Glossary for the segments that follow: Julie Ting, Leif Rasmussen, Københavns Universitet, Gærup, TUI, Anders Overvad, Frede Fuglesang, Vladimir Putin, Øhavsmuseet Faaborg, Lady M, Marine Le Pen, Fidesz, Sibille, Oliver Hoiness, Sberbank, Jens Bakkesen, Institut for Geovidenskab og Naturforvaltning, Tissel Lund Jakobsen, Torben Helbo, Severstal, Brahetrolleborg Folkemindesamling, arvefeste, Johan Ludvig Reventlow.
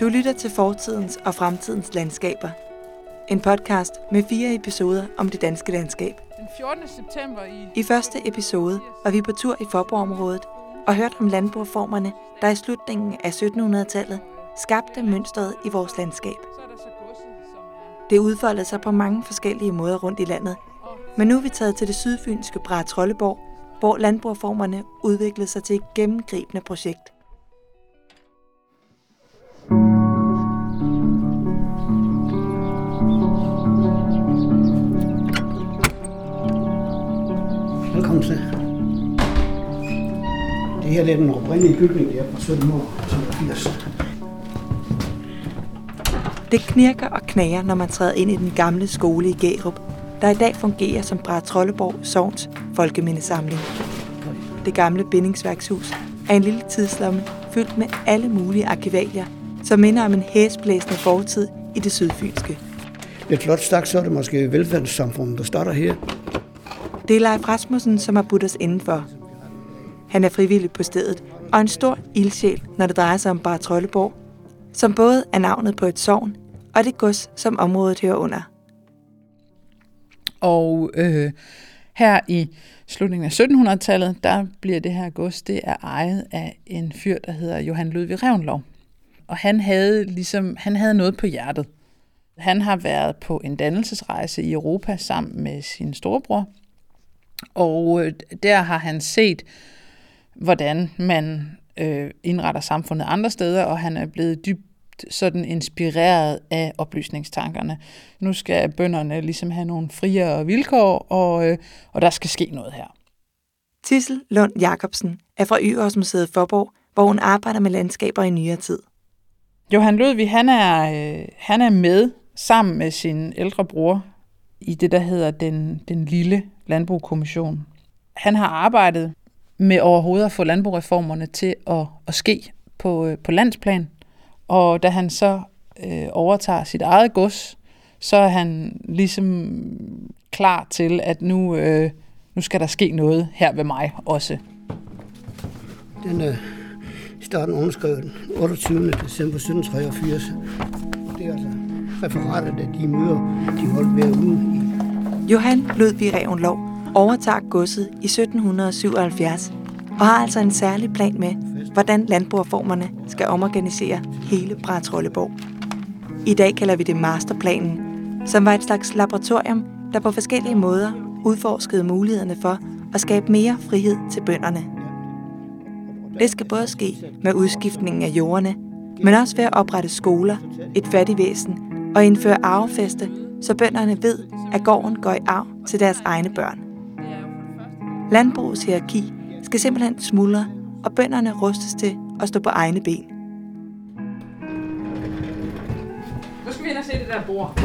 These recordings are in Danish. Du lytter til Fortidens og Fremtidens Landskaber. En podcast med 4 episoder om det danske landskab. Den 14. september i første episode var vi på tur i Faaborg-området og hørte om landboreformerne, der i slutningen af 1700-tallet skabte mønstret i vores landskab. Det udfoldede sig på mange forskellige måder rundt i landet, men nu er vi taget til det sydfynske Brahetrolleborg, hvor landboreformerne udviklede sig til et gennemgribende projekt. Velkommen til. Det her er den oprindelige bygning, der er fra 1780. Det knirker og knager, når man træder ind i den gamle skole i Gærup, der i dag fungerer som Brahetrolleborg Sogns Folkemindesamling. Det gamle bindingsværkshus er en lille tidslomme fyldt med alle mulige arkivalier, som minder om en hæsblæsende fortid i det sydfynske. Lidt flot stak, så er det måske velfærdssamfundet, der starter her. Det er Leif Rasmussen, som har budt os indenfor. Han er frivillig på stedet og en stor ildsjæl, når det drejer sig om Brahetrolleborg, som både er navnet på et sogn og det gods, som området hører under. Og her i slutningen af 1700-tallet, der bliver det her gods, det er ejet af en fyr, der hedder Johan Ludvig Reventlow. Og han havde noget på hjertet. Han har været på en dannelsesrejse i Europa sammen med sin storebror. Og der har han set, hvordan man indretter samfundet andre steder, og han er blevet dybt sådan inspireret af oplysningstankerne. Nu skal bønderne ligesom have nogle friere vilkår, og der skal ske noget her. Tissel Lund Jakobsen er fra Øhavsmuseet Faaborg, hvor hun arbejder med landskaber i nyere tid. Johan Ludvig, han er med sammen med sin ældre bror i det, der hedder den lille landbrugkommission. Han har arbejdet med overhovedet at få landbrugreformerne til at ske på landsplan. Og da han så overtager sit eget gods, så er han ligesom klar til, at nu skal der ske noget her ved mig også. Den starten underskrev den 28. december 1783. Det er altså referatet af de møder, de holdt hver uge. Johan Ludvig Reventlow overtager godset i 1777 og har altså en særlig plan med, hvordan landbrugreformerne skal omorganisere hele Brahetrolleborg. I dag kalder vi det masterplanen, som var et slags laboratorium, der på forskellige måder udforskede mulighederne for at skabe mere frihed til bønderne. Det skal både ske med udskiftningen af jordene, men også ved at oprette skoler, et fattigvæsen og indføre arvefeste, så bønderne ved, at gården går i arv til deres egne børn. Landbrugets hierarki skal simpelthen smuldre, og bønderne rustes til at stå på egne ben. Nu skal vi ind og se det der bord.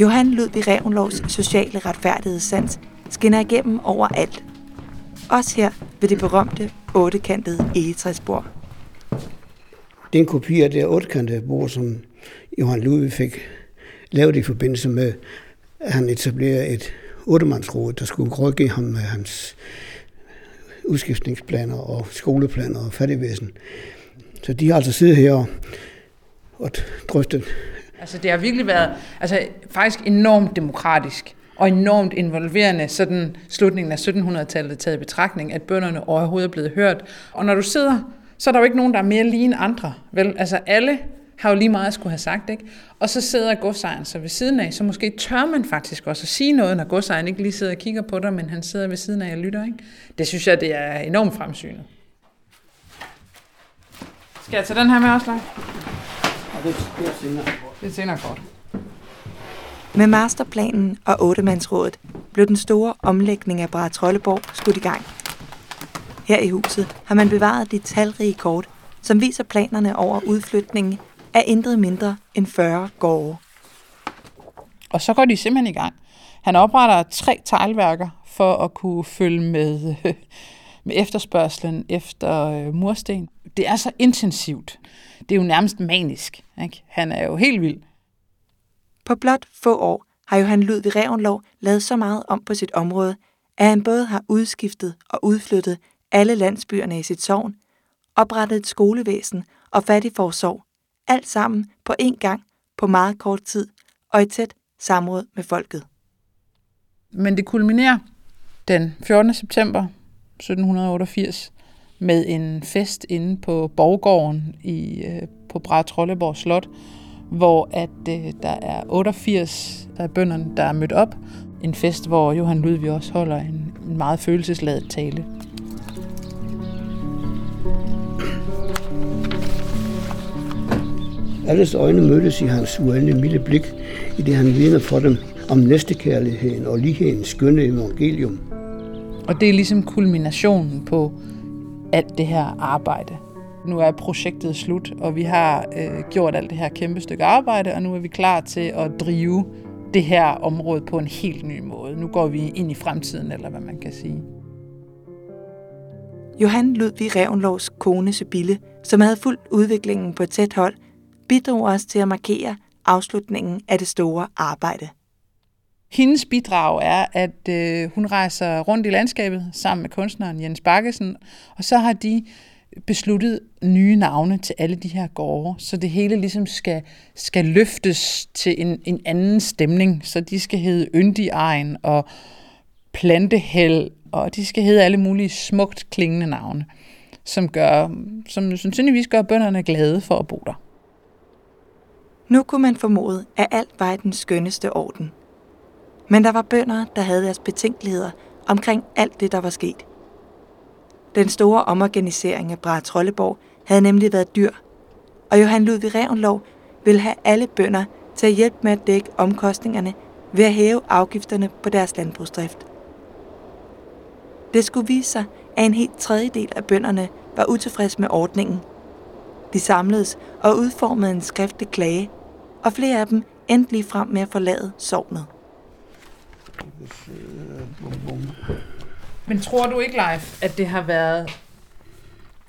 Johan Ludvig Reventlows sociale retfærdighedssans skinner igennem overalt. Også her ved det berømte 8-kantede egetræsbord. Det er en kopi af det 8-kantede bord, som Johan Ludvig fik lavet i forbindelse med, at han etablerede et 8-mandsråd, der skulle rådgive ham med hans udskiftningsplaner og skoleplaner og fattigvæsen. Så de har altså siddet her og drøftet. Altså det har virkelig været faktisk enormt demokratisk og enormt involverende, sådan slutningen af 1700-tallet taget i betragtning, at bønderne overhovedet er blevet hørt. Og når du sidder, så er der jo ikke nogen, der er mere lige end andre. Vel? Altså alle har jo lige meget at skulle have sagt, ikke? Og så sidder godsejeren så ved siden af, så måske tør man faktisk også at sige noget, når godsejeren ikke lige sidder og kigger på dig, men han sidder ved siden af og lytter, ikke? Det synes jeg, det er enormt fremsynet. Skal jeg tage den her med også, Leif? Det er senere kort. Med masterplanen og 8-mandsrådet blev den store omlægning af Brahetrolleborg skudt i gang. Her i huset har man bevaret de talrige kort, som viser planerne over udflytningen af intet mindre end 40 gårde. Og så går de simpelthen i gang. Han opretter 3 teglværker for at kunne følge med efterspørgslen efter mursten. Det er så intensivt. Det er jo nærmest manisk, ikke? Han er jo helt vild. På blot få år har Johan Ludvig Reventlow lavet så meget om på sit område, at han både har udskiftet og udflyttet alle landsbyerne i sit sogn, oprettede et skolevæsen og fattigforsorg, alt sammen på én gang, på meget kort tid og i tæt samråd med folket. Men det kulminerer den 14. september 1788 med en fest inde på borggården på Brahetrolleborg Slot, hvor at der er 88 af bønderne, der er mødt op. En fest, hvor Johan Ludvig også holder en meget følelsesladet tale. Alles øjne mødtes i hans uendelige milde blik, i det han vidner for dem om næstekærligheden og lighedens skønne evangelium. Og det er ligesom kulminationen på alt det her arbejde. Nu er projektet slut, og vi har gjort alt det her kæmpe stykke arbejde, og nu er vi klar til at drive det her område på en helt ny måde. Nu går vi ind i fremtiden, eller hvad man kan sige. Johan Ludvig Reventlows kone Sibille, som havde fulgt udviklingen på tæt hold, bidrog også til at markere afslutningen af det store arbejde. Hendes bidrag er, at hun rejser rundt i landskabet sammen med kunstneren Jens Bakkesen, og så har de besluttet nye navne til alle de her gårde, så det hele ligesom skal løftes til en anden stemning, så de skal hedde Yndig-egen og Plantehæld, og de skal hedde alle mulige smukt klingende navne, som sandsynligvis gør bønderne glade for at bo der. Nu kunne man formode, at alt var i den skønneste orden. Men der var bønder, der havde deres betænkeligheder omkring alt det, der var sket. Den store omorganisering af Brahetrolleborg havde nemlig været dyr, og Johan Ludvig Reventlow ville have alle bønder til at hjælpe med at dække omkostningerne ved at hæve afgifterne på deres landbrugsdrift. Det skulle vise sig, at en helt tredjedel af bønderne var utilfredse med ordningen. De samledes og udformede en skriftlig klage, og flere af dem endte lige frem med at forlade sognet. Men tror du ikke, Leif, at det har været...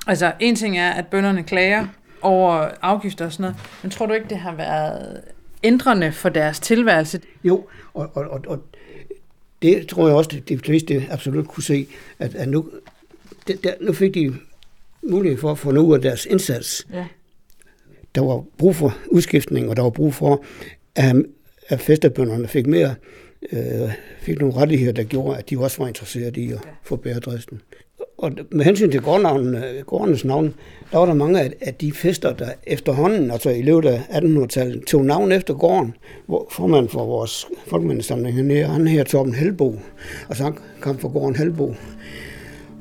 Altså, en ting er, at bønderne klager over afgifter og sådan noget, men tror du ikke, det har været ændrende for deres tilværelse? Jo, og det tror jeg også, at de fleste absolut kunne se, at nu fik de mulighed for at få noget af deres indsats. Ja. Der var brug for udskiftning, og der var brug for, at fæsterbønderne fik mere... fik nogle rettigheder, der gjorde, at de også var interesseret i at forbedre driften. Og med hensyn til gårdenes navn, der var der mange af de fester, der efterhånden, altså i løbet af 1800-tallet, tog navn efter gården, hvor formanden for vores folkemindesamling hernede, han her Torben Helbo, altså han kom fra gården Helbo.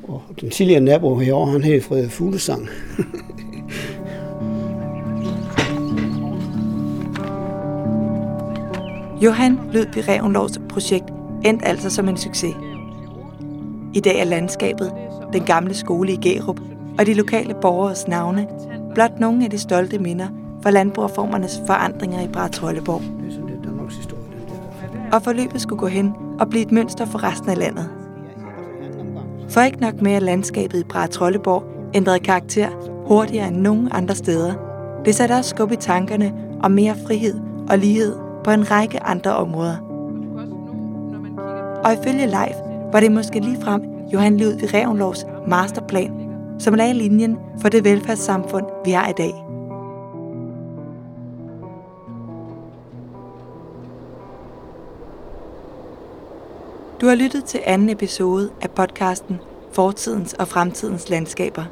Og den tidligere nabo herovre, han hed Frede Fuglesang. Johan Ludvig Reventlows projekt endte altså som en succes. I dag er landskabet, den gamle skole i Gerup og de lokale borgeres navne blot nogle af de stolte minder for landbrugformernes forandringer i Brahetrolleborg. Og forløbet skulle gå hen og blive et mønster for resten af landet. For ikke nok med, at landskabet i Brahetrolleborg ændrede karakter hurtigere end nogen andre steder, det satte også skub i tankerne om mere frihed og lighed på en række andre områder. Og ifølge Leif var det måske ligefrem Johan Ludvig Reventlows masterplan, som lagde linjen for det velfærdssamfund, vi har i dag. Du har lyttet til anden episode af podcasten Fortidens og Fremtidens Landskaber.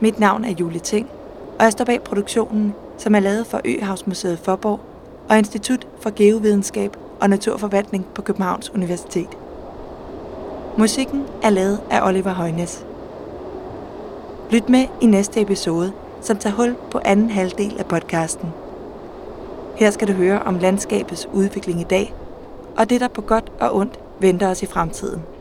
Mit navn er Julie Ting, og jeg står bag produktionen, som er lavet for Øhavsmuseet Faaborg og Institut for Geovidenskab og Naturforvaltning på Københavns Universitet. Musikken er lavet af Oliver Hoiness. Lyt med i næste episode, som tager hul på anden halvdel af podcasten. Her skal du høre om landskabets udvikling i dag, og det der på godt og ondt venter os i fremtiden.